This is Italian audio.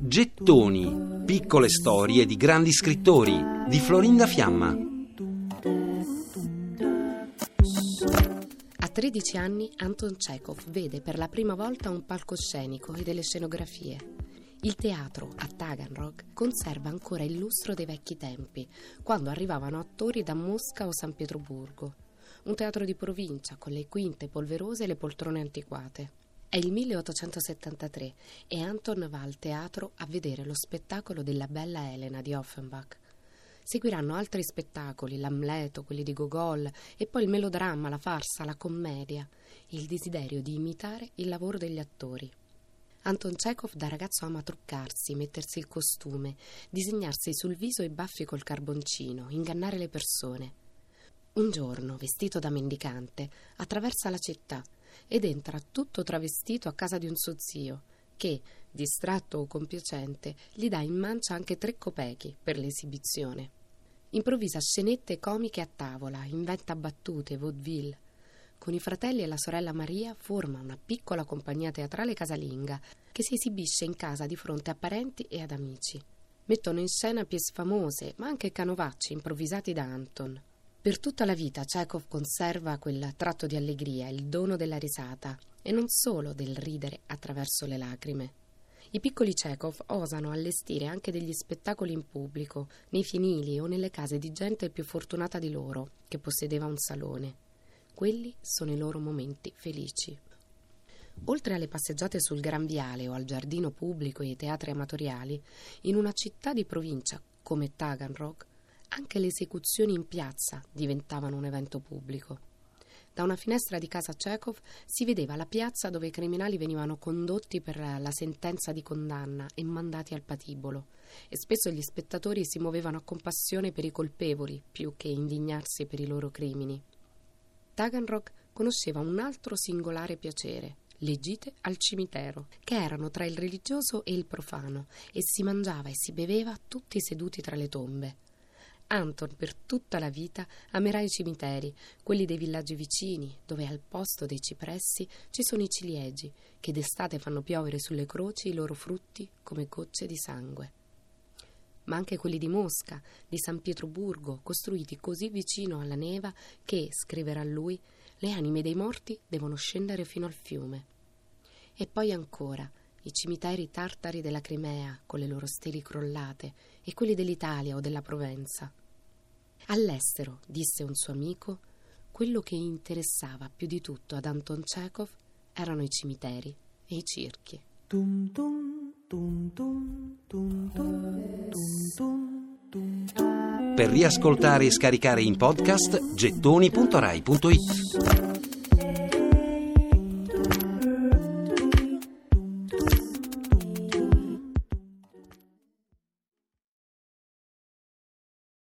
Gettoni, piccole storie di grandi scrittori, di Florinda Fiamma. A 13 anni Anton Chekhov vede per la prima volta un palcoscenico e delle scenografie. Il teatro a Taganrog conserva ancora il lustro dei vecchi tempi, quando arrivavano attori da Mosca o San Pietroburgo. Un teatro di provincia con le quinte polverose e le poltrone antiquate. È il 1873 e Anton va al teatro a vedere lo spettacolo della Bella Elena di Offenbach. Seguiranno altri spettacoli, l'Amleto, quelli di Gogol e poi il melodramma, la farsa, la commedia, il desiderio di imitare il lavoro degli attori. Anton Chekhov da ragazzo ama truccarsi, mettersi il costume, disegnarsi sul viso i baffi col carboncino, ingannare le persone. Un giorno, vestito da mendicante, attraversa la città ed entra tutto travestito a casa di un suo zio che, distratto o compiacente, gli dà in mancia anche 3 copechi per l'esibizione. Improvvisa scenette comiche a tavola, inventa battute, vaudeville. Con i fratelli e la sorella Maria forma una piccola compagnia teatrale casalinga che si esibisce in casa di fronte a parenti e ad amici. Mettono in scena pièce famose, ma anche canovacci improvvisati da Anton. Per tutta la vita Chekhov conserva quel tratto di allegria, il dono della risata, e non solo del ridere attraverso le lacrime. I piccoli Chekhov osano allestire anche degli spettacoli in pubblico, nei fienili o nelle case di gente più fortunata di loro, che possedeva un salone. Quelli sono i loro momenti felici. Oltre alle passeggiate sul Gran Viale o al giardino pubblico e ai teatri amatoriali, in una città di provincia come Taganrog, anche le esecuzioni in piazza diventavano un evento pubblico. Da una finestra di casa Chekhov si vedeva la piazza dove i criminali venivano condotti per la sentenza di condanna e mandati al patibolo, e spesso gli spettatori si muovevano a compassione per i colpevoli più che indignarsi per i loro crimini. Taganrog conosceva un altro singolare piacere, le gite al cimitero, che erano tra il religioso e il profano, e si mangiava e si beveva tutti seduti tra le tombe. Anton per tutta la vita amerà i cimiteri, quelli dei villaggi vicini, dove al posto dei cipressi ci sono i ciliegi, che d'estate fanno piovere sulle croci i loro frutti come gocce di sangue. Ma anche quelli di Mosca, di San Pietroburgo, costruiti così vicino alla Neva che, scriverà lui, le anime dei morti devono scendere fino al fiume. E poi ancora, i cimiteri tartari della Crimea, con le loro steli crollate, e quelli dell'Italia o della Provenza. All'estero, disse un suo amico, quello che interessava più di tutto ad Anton Chekhov erano i cimiteri e i circhi. Per riascoltare e scaricare in podcast gettoni.rai.it